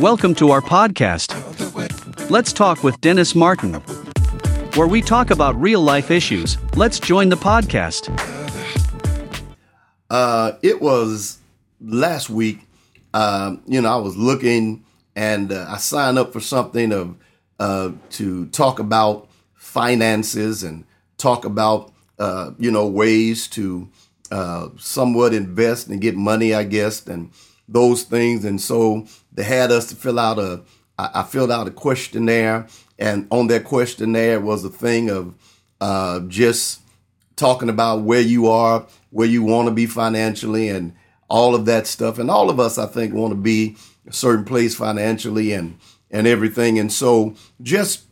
Welcome to our podcast. Let's Talk with Dennis Martin, where we talk about real-life issues. Let's join the podcast. It was last week. I was looking and I signed up for something to talk about finances and talk about ways to somewhat invest and get money, I guess, and those things. And so they had us to fill out I filled out a questionnaire, and on that questionnaire was a thing of just talking about where you are, where you want to be financially, and all of that stuff. And all of us, I think, want to be a certain place financially and everything. And so just,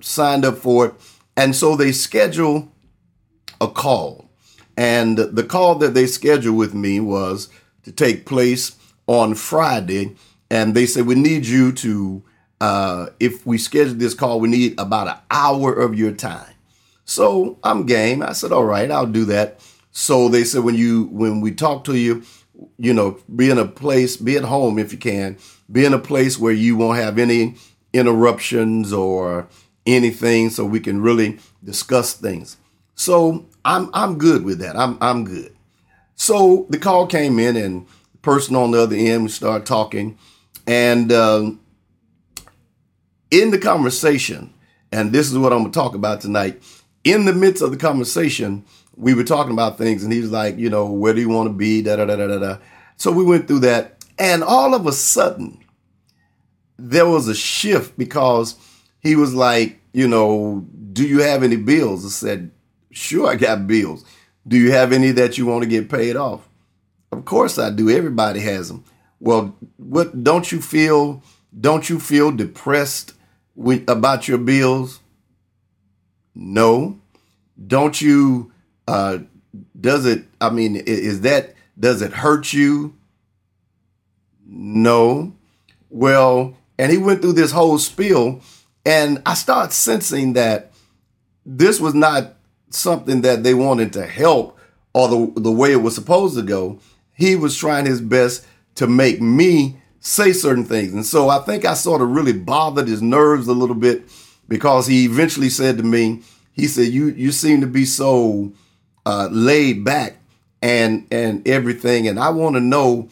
signed up for it. And so they schedule a call. And the call that they scheduled with me was to take place on Friday. And they said, we need you to, if we schedule this call, we need about an hour of your time. So I'm game. I said, all right, I'll do that. So they said, when we talk to you, be in a place, be at home if you can, be in a place where you won't have any interruptions or anything, so we can really discuss things. So I'm good with that. I'm good. So the call came in, and the person on the other end, we started talking, and in the conversation, and this is what I'm going to talk about tonight. In the midst of the conversation, we were talking about things, and he was like, where do you want to be? So we went through that, and all of a sudden, there was a shift, because he was like, do you have any bills? I said, sure, I got bills. Do you have any that you want to get paid off? Of course I do. Everybody has them. Well, what don't you feel depressed about your bills? No. Don't you? Does it hurt you? No. Well, and he went through this whole spiel, and I started sensing that this was not something that they wanted to help or the way it was supposed to go. He was trying his best to make me say certain things. And so I think I sort of really bothered his nerves a little bit, because he eventually said to me, he said, you seem to be so laid back and everything. And I want to know,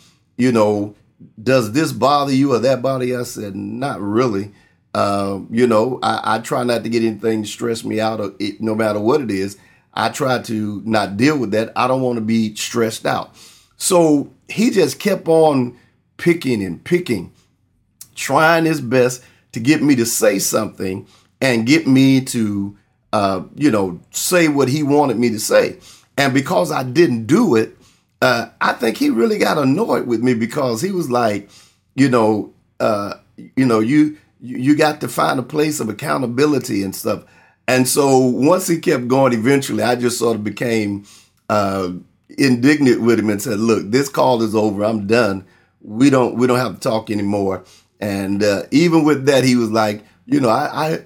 does this bother you or that bother you? I said, not really. I try not to get anything to stress me out, or it, no matter what it is. I try to not deal with that. I don't want to be stressed out. So he just kept on picking, trying his best to get me to say something and get me to, say what he wanted me to say. And because I didn't do it, I think he really got annoyed with me, because he was like, you got to find a place of accountability and stuff. And so once he kept going, eventually I just sort of became indignant with him and said, look, this call is over. I'm done. We don't have to talk anymore. And even with that, he was like, I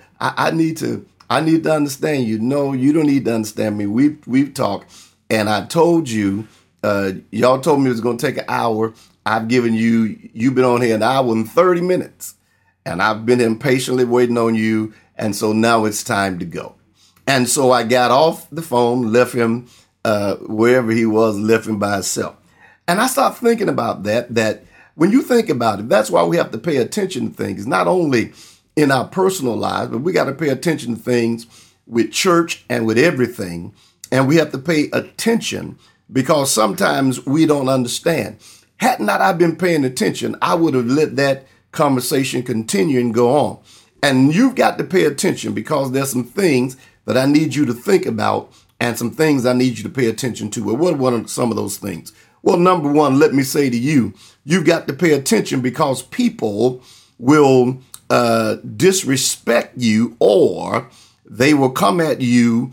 need to understand you. No, you don't need to understand me. We've talked, and I told you, y'all told me it was going to take an hour. I've given you've been on here an hour and 30 minutes, and I've been impatiently waiting on you. And so now it's time to go. And so I got off the phone, left him wherever he was, left him by himself. And I started thinking about that when you think about it, that's why we have to pay attention to things, not only in our personal lives, but we got to pay attention to things with church and with everything. And we have to pay attention, because sometimes we don't understand. Had not I been paying attention, I would have let that conversation continue and go on. And you've got to pay attention, because there's some things that I need you to think about and some things I need you to pay attention to. Well, what are some of those things? Well, number one, let me say to you, you've got to pay attention, because people will disrespect you, or they will come at you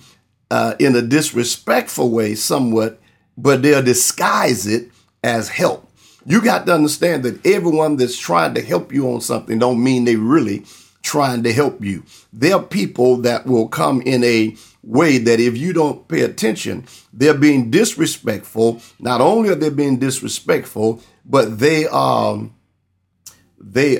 in a disrespectful way somewhat, but they'll disguise it as help. You got to understand that everyone that's trying to help you on something don't mean they really trying to help you. There are people that will come in a way that if you don't pay attention, they're being disrespectful. Not only are they being disrespectful, but they are they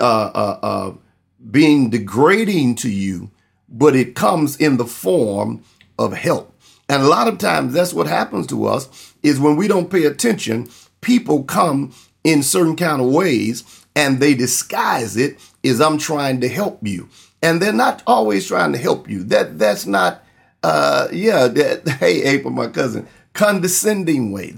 being degrading to you, but it comes in the form of help. And a lot of times that's what happens to us is when we don't pay attention, people come in certain kind of ways and they disguise it as I'm trying to help you. And they're not always trying to help you. That's not, hey, April, my cousin, condescending way.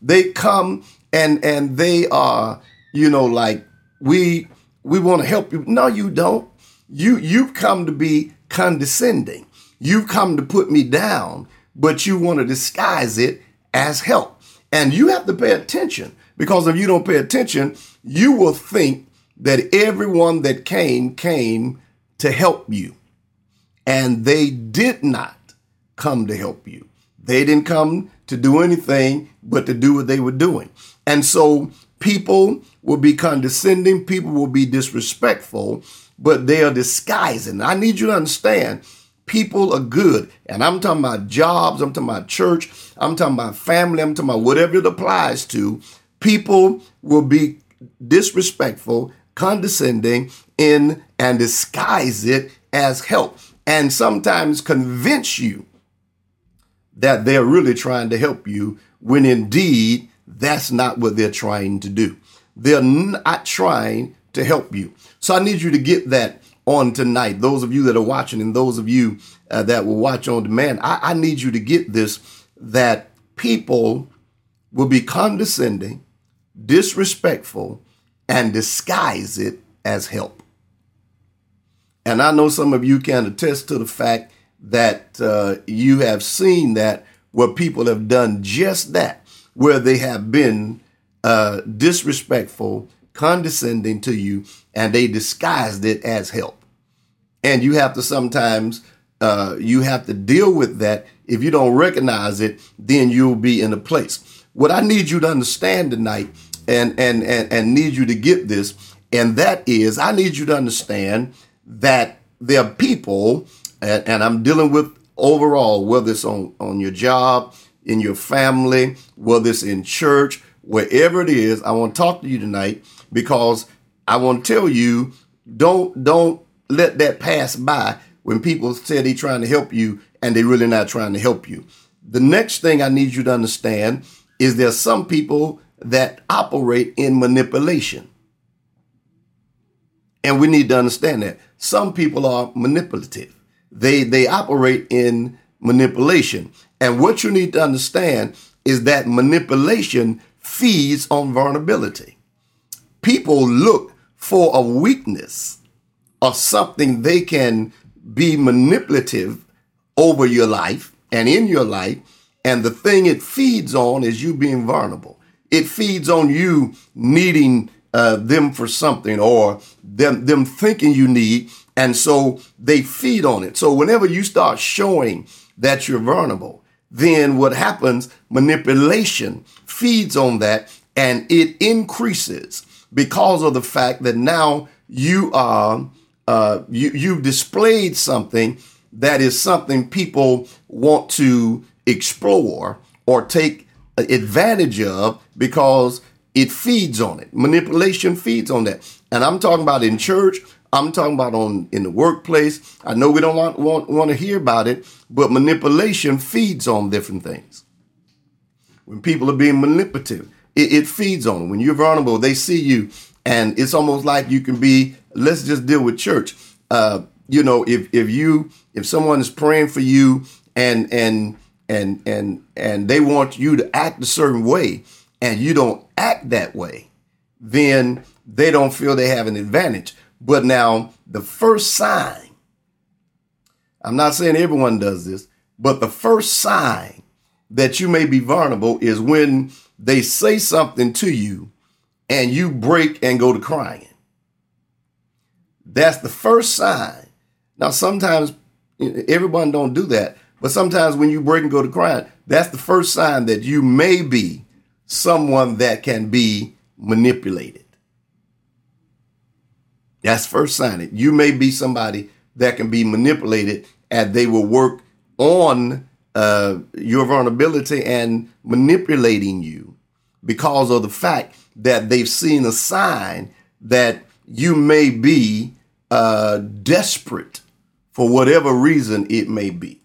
They come and they are, you know, like, we want to help you. No, you don't. You've come to be condescending. You've come to put me down, but you want to disguise it as help. And you have to pay attention, because if you don't pay attention, you will think that everyone that came to help you. And they did not come to help you. They didn't come to do anything but to do what they were doing. And so people will be condescending. People will be disrespectful, but they are disguising. I need you to understand, people are good. And I'm talking about jobs. I'm talking about church. I'm talking about family. I'm talking about whatever it applies to. People will be disrespectful, condescending, in and disguise it as help, and sometimes convince you that they're really trying to help you when indeed that's not what they're trying to do. They're not trying to help you. So I need you to get that on tonight. Those of you that are watching and those of you that will watch on demand, I need you to get this, that people will be condescending, disrespectful, and disguise it as help. And I know some of you can attest to the fact that you have seen that, where people have done just that, where they have been disrespectful, condescending to you, and they disguised it as help. And you have to sometimes, you have to deal with that. If you don't recognize it, then you'll be in a place. What I need you to understand tonight, and need you to get this, and that is, I need you to understand that there are people, and I'm dealing with overall, whether it's on your job, in your family, whether it's in church, wherever it is, I want to talk to you tonight, because I want to tell you, don't let that pass by when people say they're trying to help you and they're really not trying to help you. The next thing I need you to understand is there are some people that operate in manipulation. And we need to understand that some people are manipulative. They operate in manipulation. And what you need to understand is that manipulation feeds on vulnerability. People look for a weakness or something they can be manipulative over your life and in your life. And the thing it feeds on is you being vulnerable. It feeds on you needing them for something, or them thinking you need, and so they feed on it. So whenever you start showing that you're vulnerable, then what happens, manipulation feeds on that, and it increases because of the fact that now you are you've displayed something that is something people want to explore or take advantage of, because it feeds on it. Manipulation feeds on that. And I'm talking about in church. I'm talking about in the workplace. I know we don't want to hear about it, but manipulation feeds on different things. When people are being manipulative, it feeds on it. When you're vulnerable, they see you. And it's almost like you can be, let's just deal with church. You know, if someone is praying for you and they want you to act a certain way, and you don't act that way, then they don't feel they have an advantage. But now the first sign, I'm not saying everyone does this, but the first sign that you may be vulnerable is when they say something to you and you break and go to crying. That's the first sign. Now, sometimes everyone don't do that, but sometimes when you break and go to crying, that's the first sign that you may be someone that can be manipulated. That's first sign. You may be somebody that can be manipulated, and they will work on your vulnerability and manipulating you because of the fact that they've seen a sign that you may be desperate for whatever reason it may be.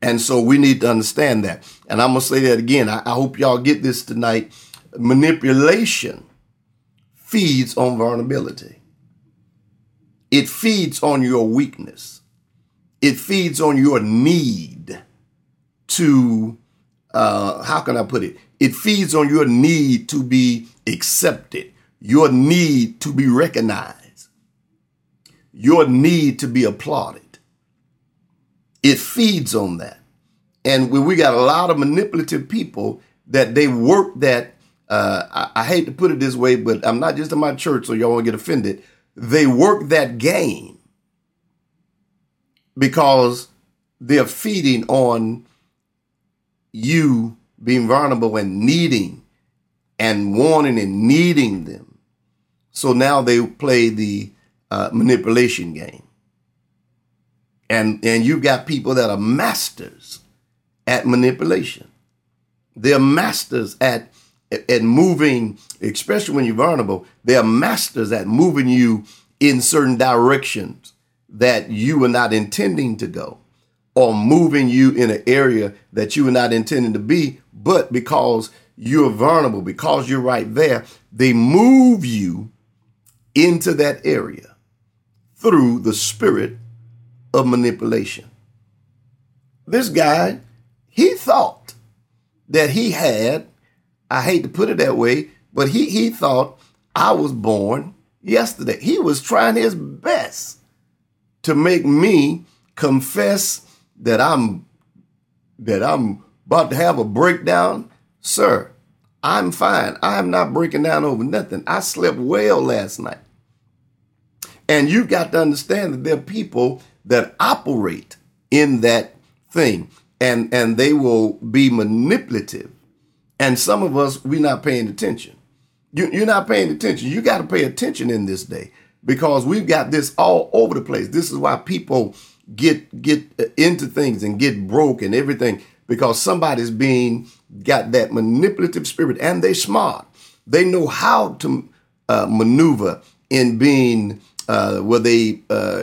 And so we need to understand that. And I'm going to say that again. I hope y'all get this tonight. Manipulation feeds on vulnerability. It feeds on your weakness. It feeds on your need to, how can I put it? It feeds on your need to be accepted, your need to be recognized, your need to be applauded. It feeds on that. And we got a lot of manipulative people that they work that, I hate to put it this way, but I'm not just in my church, so y'all won't get offended. They work that game because they're feeding on you being vulnerable and needing and wanting and needing them. So now they play the manipulation game. And you've got people that are masters at manipulation. They're masters at moving, especially when you're vulnerable, they're masters at moving you in certain directions that you were not intending to go, or moving you in an area that you were not intending to be, but because you're vulnerable, because you're right there, they move you into that area through the spirit of manipulation. This guy, he thought that he had, I hate to put it that way, but he thought I was born yesterday. He was trying his best to make me confess that I'm about to have a breakdown. Sir, I'm fine. I'm not breaking down over nothing. I slept well last night. And you got to understand that there are people that operate in that thing, and they will be manipulative. And some of us, we're not paying attention. You're not paying attention. You got to pay attention in this day because we've got this all over the place. This is why people get into things and get broke and everything, because somebody's got that manipulative spirit, and they smart. They know how to maneuver in being where they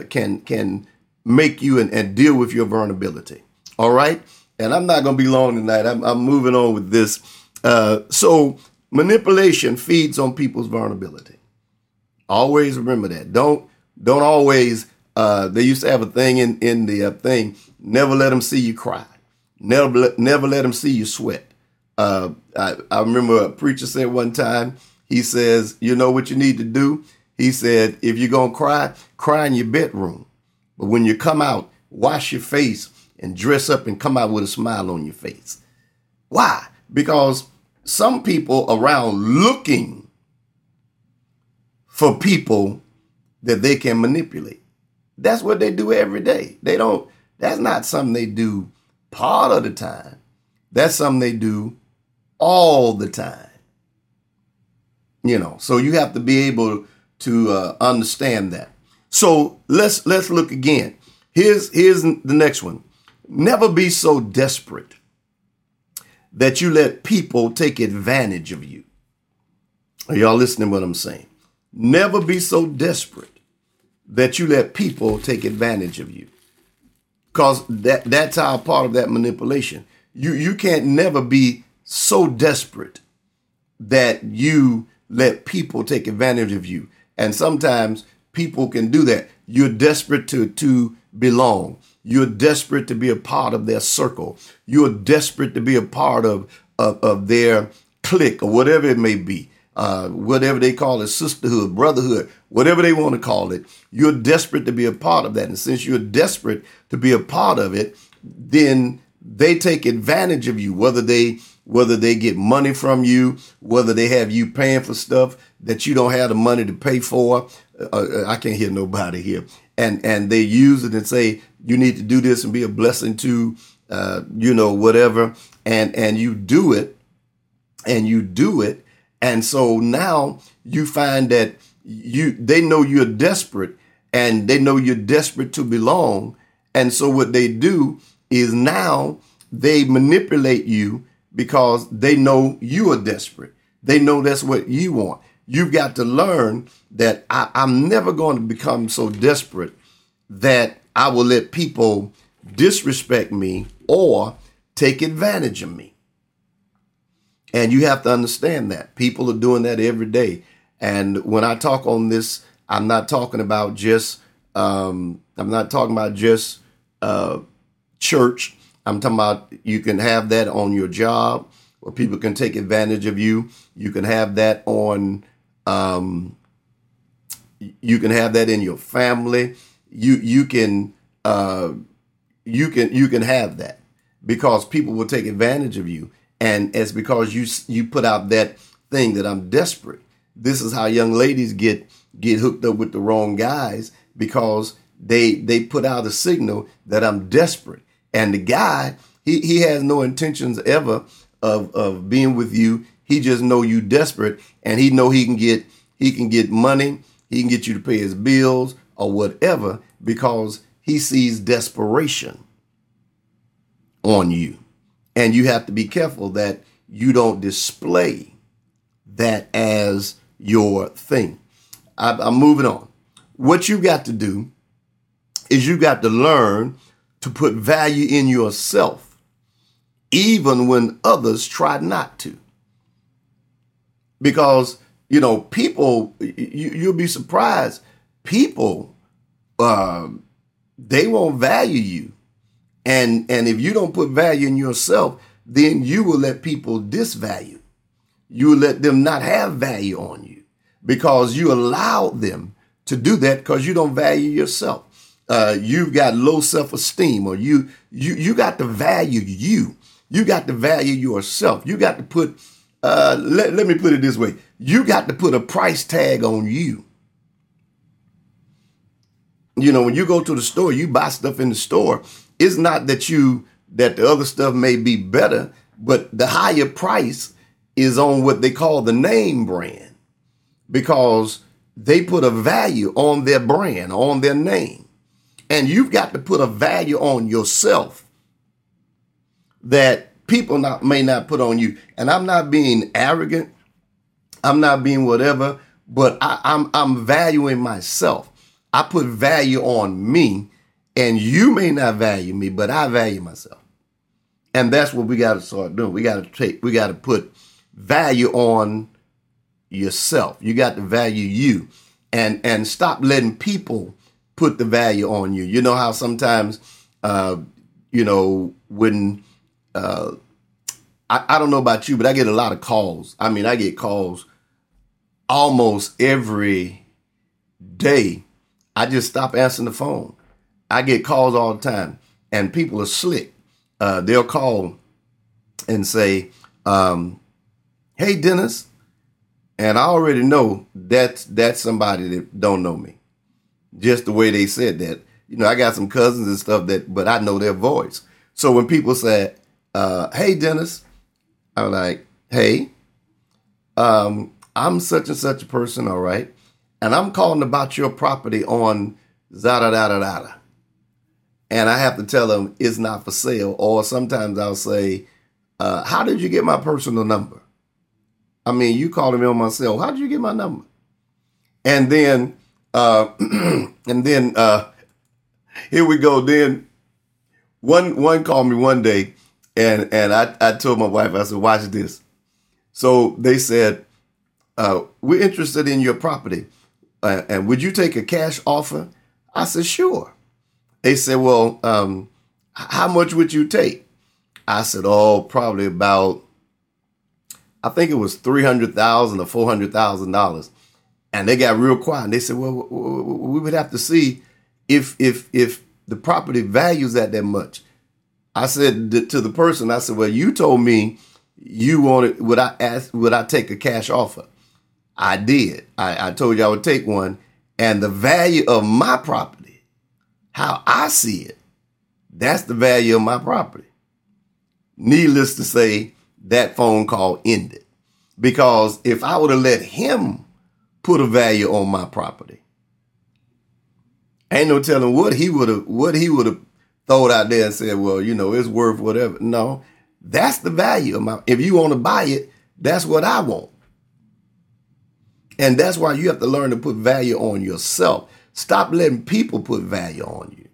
can make you and deal with your vulnerability. All right. And I'm not going to be long tonight. I'm moving on with this. So manipulation feeds on people's vulnerability. Always remember that. Don't always. They used to have a thing in the thing. Never let them see you cry. Never let them see you sweat. I remember a preacher said one time. He says, "You know what you need to do." He said, "If you're gonna cry, cry in your bedroom. But when you come out, wash your face and dress up and come out with a smile on your face." Why? Because some people around looking for people that they can manipulate. That's what they do every day. That's not something they do part of the time. That's something they do all the time. So you have to be able to understand that. So let's look again. Here's the next one. Never be so desperate that you let people take advantage of you. Are y'all listening to what I'm saying? Never be so desperate that you let people take advantage of you. Because that's how part of that manipulation. You can't never be so desperate that you let people take advantage of you. And sometimes people can do that. You're desperate to belong. You're desperate to be a part of their circle. You're desperate to be a part of their clique or whatever it may be, whatever they call it, sisterhood, brotherhood, whatever they want to call it. You're desperate to be a part of that. And since you're desperate to be a part of it, then they take advantage of you, whether they get money from you, whether they have you paying for stuff that you don't have the money to pay for. I can't hear nobody here. And they use it and say, you need to do this and be a blessing to, whatever. And you do it. And so now you find that they know you're desperate, and they know you're desperate to belong. And so what they do is now they manipulate you because they know you are desperate. They know that's what you want. You've got to learn that I'm never going to become so desperate that I will let people disrespect me or take advantage of me. And you have to understand that. People are doing that every day. And when I talk on this, I'm not talking about just church. I'm talking about you can have that on your job where people can take advantage of you. You can have that on you can have that in your family. You can have that because people will take advantage of you. And it's because you put out that thing that I'm desperate. This is how young ladies get hooked up with the wrong guys, because they put out a signal that I'm desperate. And the guy, he has no intentions ever of being with you. He just know you desperate, and he know he can get money. He can get you to pay his bills or whatever, because he sees desperation on you. And you have to be careful that you don't display that as your thing. I'm moving on. What you got to do is you got to learn to put value in yourself, even when others try not to. Because, you know, people, you'll be surprised. People, they won't value you. And if you don't put value in yourself, then you will let people disvalue. You will let them not have value on you because you allow them to do that because you don't value yourself. You've got low self-esteem, or you got to value you. You got to value yourself. You got to put, let me put it this way. You got to put a price tag on you. You know, when you go to the store, you buy stuff in the store. It's not that the other stuff may be better, but the higher price is on what they call the name brand, because they put a value on their brand, on their name. And you've got to put a value on yourself that people may not put on you. And I'm not being arrogant. I'm not being whatever, but I'm valuing myself. I put value on me. And you may not value me, but I value myself. And that's what we got to start doing. We got to put value on yourself. You got to value you, and stop letting people put the value on you. You know how sometimes, when I don't know about you, but I get a lot of calls. I mean, I get calls almost every day. I just stop answering the phone. I get calls all the time, and people are slick. They'll call and say, hey, Dennis. And I already know that's somebody that don't know me. Just the way they said that. You know, I got some cousins and stuff but I know their voice. So when people say, hey, Dennis, I'm like, hey, I'm such and such a person, all right? And I'm calling about your property on za-da-da-da-da-da. And I have to tell them it's not for sale. Or sometimes I'll say, how did you get my personal number? I mean, you called me on my cell. How did you get my number? And then, here we go. Then one called me one day, and I told my wife, I said, watch this. So they said, we're interested in your property. And would you take a cash offer? I said, sure. They said, well, how much would you take? I said, probably about, I think it was $300,000 or $400,000. And they got real quiet. And they said, well, we would have to see if the property values at that much. I said to the person, I said, well, you told me you wanted, would I take a cash offer? I did. I told you I would take one. And the value of my property, how I see it, that's the value of my property. Needless to say, that phone call ended, because if I would have let him put a value on my property, ain't no telling what he would have thrown out there and said, well, you know, it's worth whatever. No, that's the value of my. If you want to buy it, that's what I want. And that's why you have to learn to put value on yourself. Stop letting people put value on you.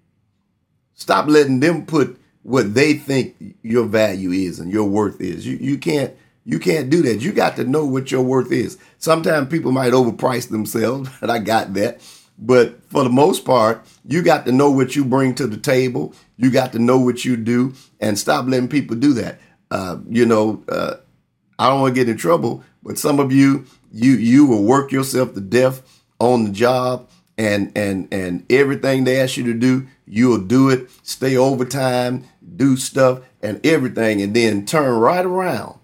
Stop letting them put what they think your value is and your worth is. You can't do that. You got to know what your worth is. Sometimes people might overprice themselves, and I got that. But for the most part, you got to know what you bring to the table. You got to know what you do, and stop letting people do that. I don't want to get in trouble, but some of you will work yourself to death on the job, and everything they ask you to do, you'll do it, stay overtime, do stuff and everything, and then turn right around.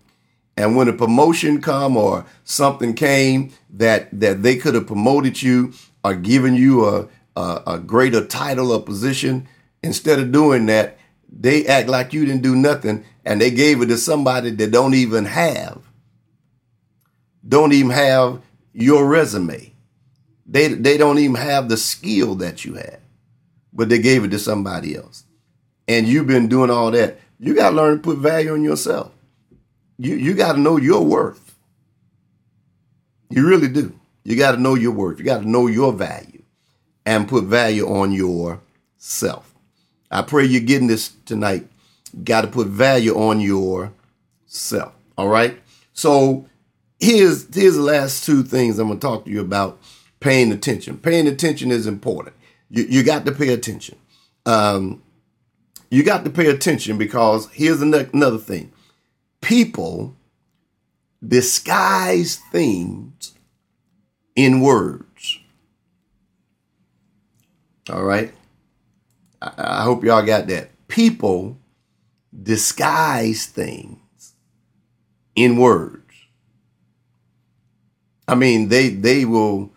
And when a promotion come or something came that they could have promoted you or given you a greater title or position, instead of doing that, they act like you didn't do nothing, and they gave it to somebody that don't even have your resume. They don't even have the skill that you have, but they gave it to somebody else. And you've been doing all that. You got to learn to put value on yourself. You got to know your worth. You really do. You got to know your worth. You got to know your value and put value on yourself. I pray you're getting this tonight. You got to put value on yourself. All right. So here's the last two things I'm going to talk to you about. Paying attention. Paying attention is important. You got to pay attention. You got to pay attention, because here's another thing. People disguise things in words. All right. I hope y'all got that. People disguise things in words. I mean, they will,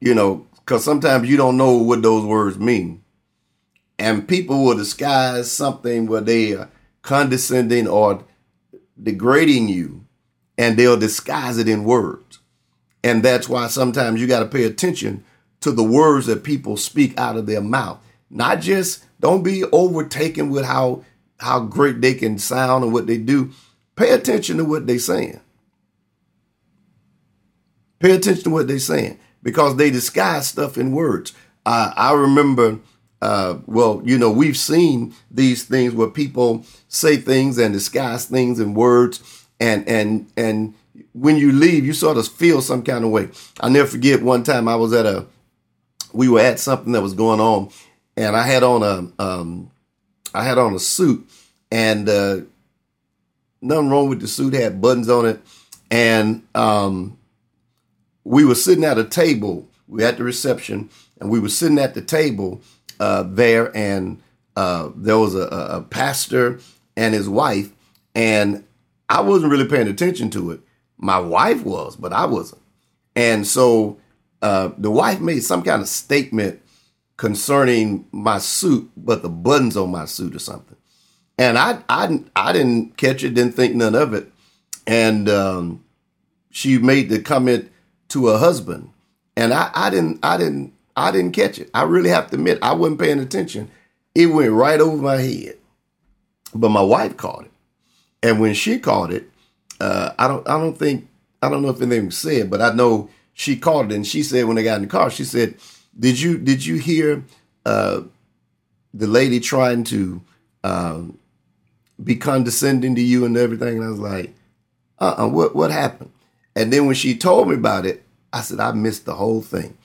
because sometimes you don't know what those words mean. And people will disguise something where they are condescending or degrading you, and they'll disguise it in words. And that's why sometimes you got to pay attention to the words that people speak out of their mouth. Not just, don't be overtaken with how great they can sound and what they do. Pay attention to what they're saying. Pay attention to what they're saying, because they disguise stuff in words. I remember, we've seen these things where people say things and disguise things in words. And when you leave, you sort of feel some kind of way. I'll never forget one time I was we were at something that was going on, and I had on a suit, and nothing wrong with the suit, had buttons on it. And we were sitting at a table. We were at the reception, and we were sitting at the table there, and there was a pastor and his wife, and I wasn't really paying attention to it. My wife was, but I wasn't. And so the wife made some kind of statement concerning my suit, but the buttons on my suit or something. And I didn't catch it, didn't think none of it. And she made the comment to her husband, and I didn't catch it. I really have to admit, I wasn't paying attention. It went right over my head, but my wife caught it. And when she caught it, I don't know if anything was said, but I know she caught it. And she said, when they got in the car, she said, did you hear the lady trying to be condescending to you and everything? And I was like, what happened? And then when she told me about it, I said, I missed the whole thing.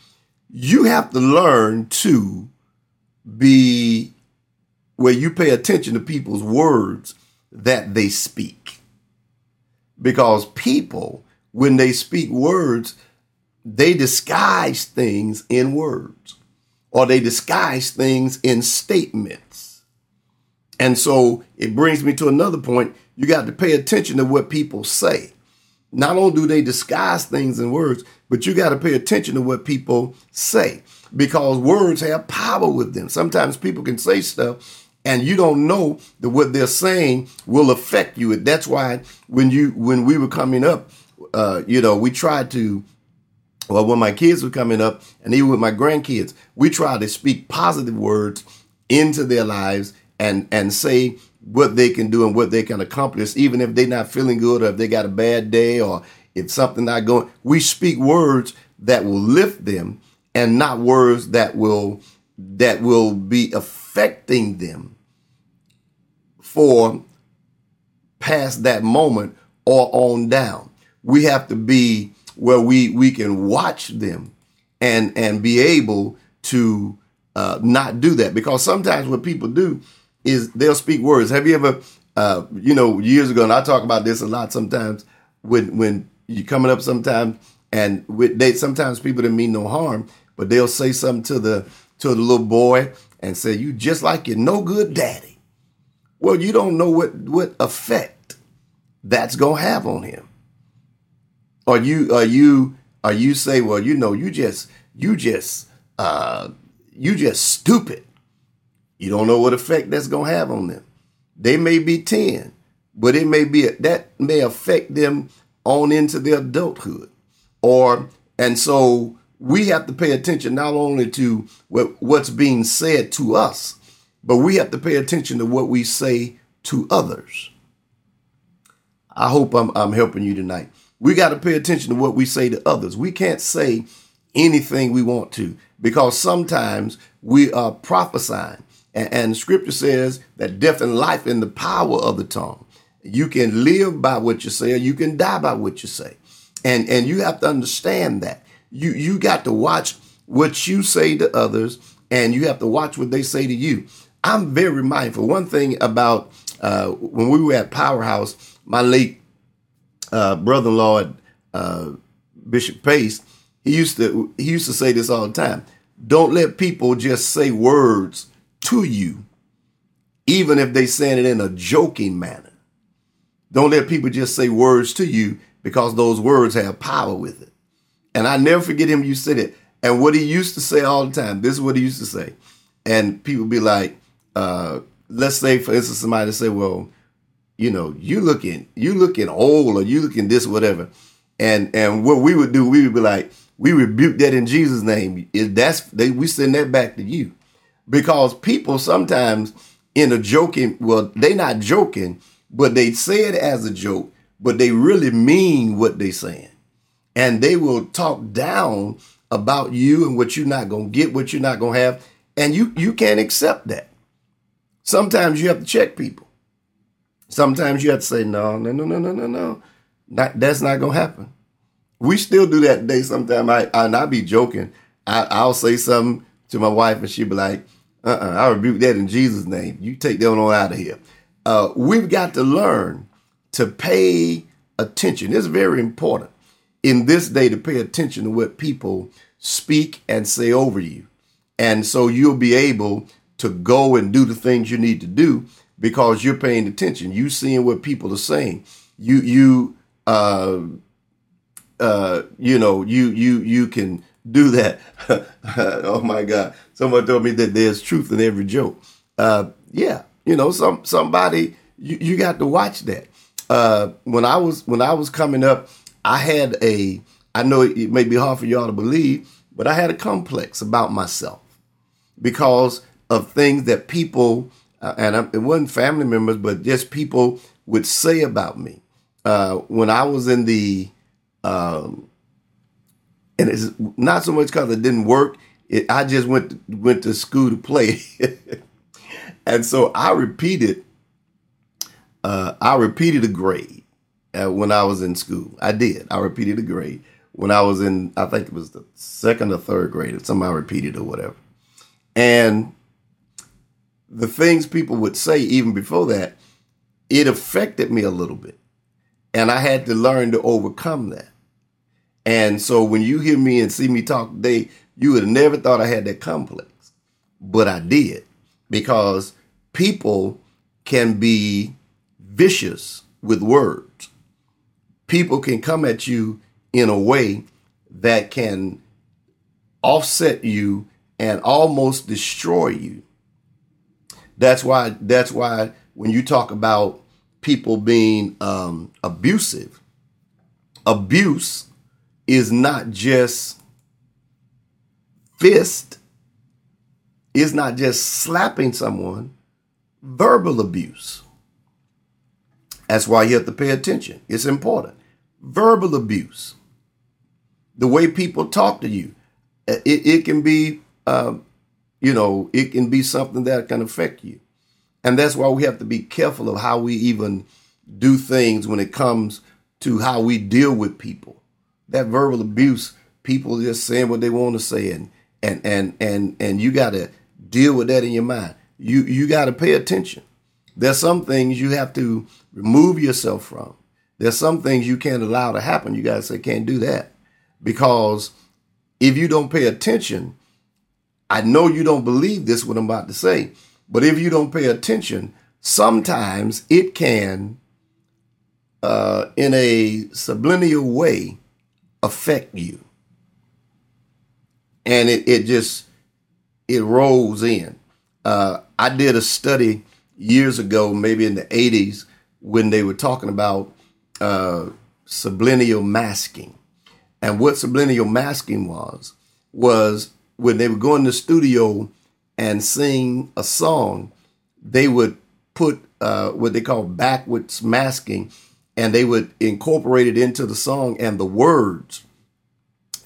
You have to learn to be where you pay attention to people's words that they speak. Because people, when they speak words, they disguise things in words, or they disguise things in statements. And so it brings me to another point. You got to pay attention to what people say. Not only do they disguise things in words, but you got to pay attention to what people say, because words have power with them. Sometimes people can say stuff and you don't know that what they're saying will affect you. That's why when we were coming up, we tried to, when my kids were coming up, and even with my grandkids, we tried to speak positive words into their lives and say what they can do and what they can accomplish, even if they're not feeling good, or if they got a bad day, or if something not going. We speak words that will lift them and not words that will be affecting them for past that moment or on down. We have to be where we can watch them and be able to not do that, because sometimes what people do is they'll speak words. Have you ever, years ago, and I talk about this a lot sometimes when you're coming up sometimes, and sometimes people didn't mean no harm, but they'll say something to the little boy and say, "You just like your no good daddy." Well, you don't know what effect that's gonna have on him. Or you say, "Well, you just stupid." You don't know what effect that's gonna have on them. They may be 10, but it may be that may affect them on into their adulthood. So we have to pay attention not only to what's being said to us, but we have to pay attention to what we say to others. I hope I'm helping you tonight. We got to pay attention to what we say to others. We can't say anything we want to, because sometimes we are prophesying. And scripture says that death and life in the power of the tongue. You can live by what you say, or you can die by what you say. And you have to understand that. You got to watch what you say to others, and you have to watch what they say to you. I'm very mindful. One thing about when we were at Powerhouse, my late brother-in-law, Bishop Pace, he used to say this all the time. Don't let people just say words to you, even if they saying it in a joking manner. Don't let people just say words to you, because those words have power with it. And I never forget him. You said it. And what he used to say all the time, this is what he used to say. And people be like, let's say, for instance, somebody say, well, you looking old, or you looking this, whatever. And what we would do, we would be like, we rebuke that in Jesus' name. We send that back to you. Because people sometimes they're not joking, but they say it as a joke, but they really mean what they saying. And they will talk down about you and what you're not going to get, what you're not going to have. And you can't accept that. Sometimes you have to check people. Sometimes you have to say, no. That's not going to happen. We still do that today. Sometimes I be joking. I'll say something to my wife and she'll be like, I rebuke that in Jesus' name. You take that on out of here. We've got to learn to pay attention. It's very important in this day to pay attention to what people speak and say over you. And so you'll be able to go and do the things you need to do, because you're paying attention. You seeing what people are saying. You can do that. Oh my God. Someone told me that there's truth in every joke. Somebody, you got to watch that. When I was coming up, I know it may be hard for y'all to believe, but I had a complex about myself because of things that people, and it wasn't family members, but just people would say about me. When I was in the, and it's not so much because it didn't work. I just went to school to play. And so I repeated a grade. When I was in school, I did. I repeated a grade when I was in, I think it was the second or third grade, or somehow repeated or whatever. And the things people would say even before that, it affected me a little bit. And I had to learn to overcome that. And so when you hear me and see me talk today, you would have never thought I had that complex. But I did, because people can be vicious with words. People can come at you in a way that can offset you and almost destroy you. That's why when you talk about people being abusive, abuse is not just fist, it's not just slapping someone, verbal abuse. That's why you have to pay attention. It's important. Verbal abuse. the way people talk to you. It can be, it can be something that can affect you. And that's why we have to be careful of how we even do things when it comes to how we deal with people. That verbal abuse, people just saying what they want to say, and you got to deal with that in your mind. You got to pay attention. There's some things you have to remove yourself from. There's some things you can't allow to happen. You got to say, can't do that. Because if you don't pay attention, I know you don't believe this, what I'm about to say, but if you don't pay attention, sometimes it can, in a subliminal way, affect you. And it rolls in. I did a study years ago, maybe in the 80s, when they were talking about subliminal masking. And what subliminal masking was when they would go in the studio and sing a song, they would put what they call backwards masking, and they would incorporate it into the song, and the words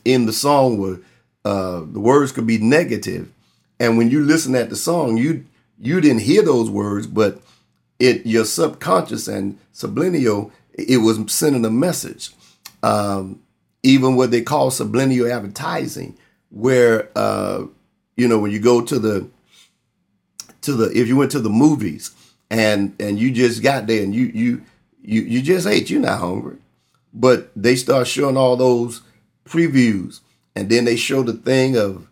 in the song were, the words could be negative. And when you listen at the song, you didn't hear those words, but your subconscious and subliminal, it was sending a message. Even what they call subliminal advertising, where, when you go to if you went to the movies and you just got there and you just ate, you're not hungry, but they start showing all those previews, and then they show the thing of,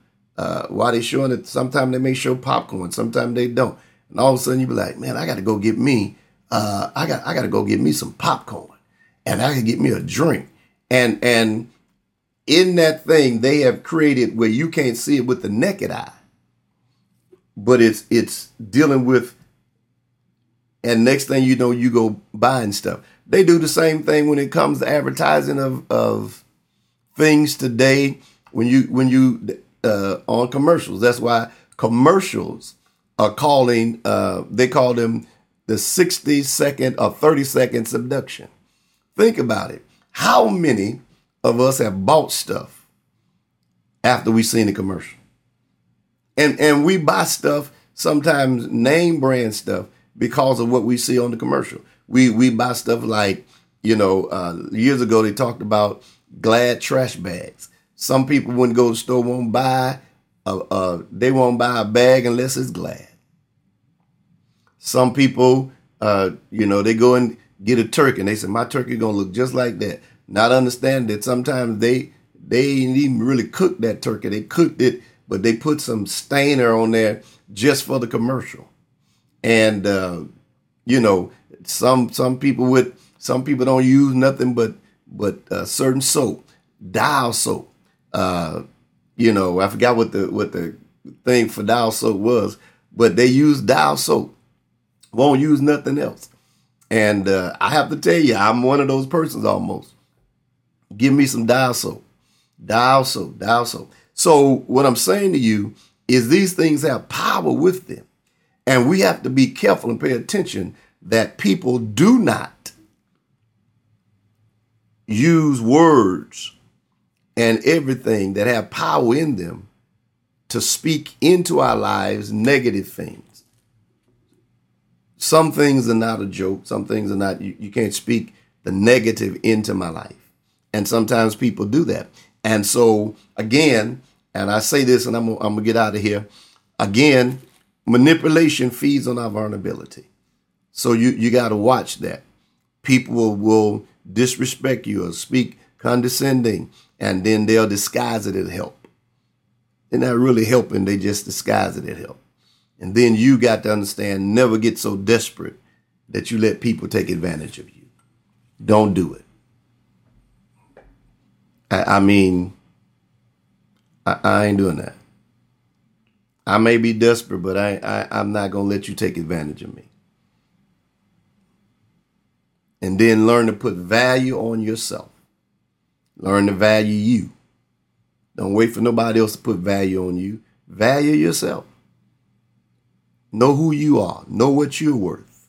while they showing it, sometimes they may show popcorn, sometimes they don't. And all of a sudden you be like, man, I got to go get me, I got to go get me some popcorn, and I can get me a drink. And in that thing, they have created where you can't see it with the naked eye, but it's dealing with, and next thing you know, you go buying stuff. They do the same thing when it comes to advertising of things today when you on commercials. That's why commercials are they call them the 60-second or 30-second seduction. Think about it. How many of us have bought stuff after we seen the commercial? And we buy stuff, sometimes name brand stuff, because of what we see on the commercial. We buy stuff like, years ago they talked about Glad trash bags. Some people wouldn't go to the store, they won't buy a bag unless it's Glad. Some people, they go and get a turkey, and they said, my turkey gonna look just like that. Not understand that sometimes they didn't even really cook that turkey. They cooked it, but they put some stainer on there just for the commercial. And some people don't use nothing but certain soap, Dial soap. I forgot what the thing for Dial soap was, but they use Dial soap. Won't use nothing else. And I have to tell you, I'm one of those persons almost. Give me some Dial soap. So what I'm saying to you is these things have power with them. And we have to be careful and pay attention that people do not use words and everything that have power in them to speak into our lives negative things. Some things are not a joke. Some things are not, you can't speak the negative into my life. And sometimes people do that. And so again, and I say this and I'm going to get out of here. Again, manipulation feeds on our vulnerability. So you got to watch that. People will disrespect you or speak condescending, and then they'll disguise it as help. They're not really helping. They just disguise it as help. And then you got to understand, never get so desperate that you let people take advantage of you. Don't do it. I ain't doing that. I may be desperate, but I'm not going to let you take advantage of me. And then learn to put value on yourself. Learn to value you. Don't wait for nobody else to put value on you. Value yourself. Know who you are. Know what you're worth.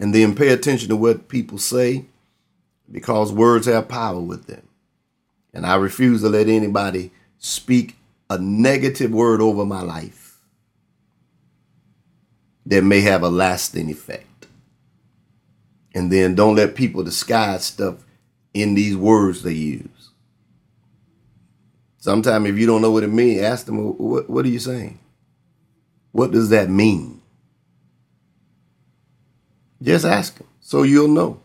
And then pay attention to what people say, because words have power with them. And I refuse to let anybody speak a negative word over my life that may have a lasting effect. And then don't let people disguise stuff in these words they use. Sometimes if you don't know what it means, ask them, what are you saying? What does that mean? Just ask them so you'll know.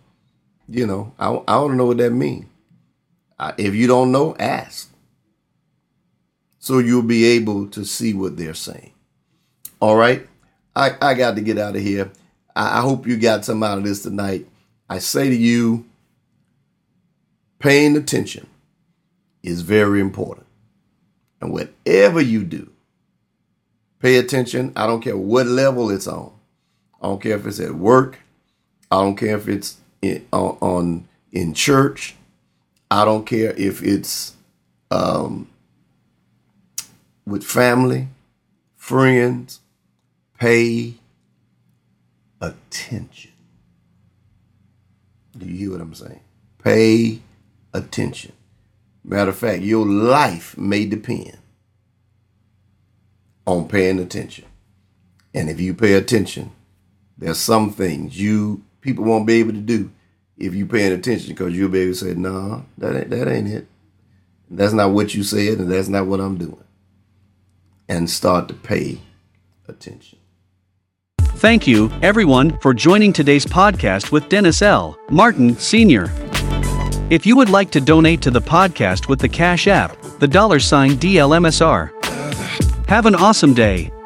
You know, I want to know what that means. If you don't know, ask. So you'll be able to see what they're saying. All right. I got to get out of here. I hope you got some out of this tonight. I say to you, paying attention is very important. And whatever you do, pay attention. I don't care what level it's on. I don't care if it's at work. I don't care if it's in church. I don't care if it's with family, friends. Pay attention. Do you hear what I'm saying? Pay attention. Matter of fact, your life may depend on paying attention. And if you pay attention, there's some things people won't be able to do if you're paying attention, because you'll be able to say, no, that ain't it. That's not what you said, and that's not what I'm doing. And start to pay attention. Thank you, everyone, for joining today's podcast with Dennis L. Martin, Sr. If you would like to donate to the podcast with the Cash App, $DLMSR. Have an awesome day.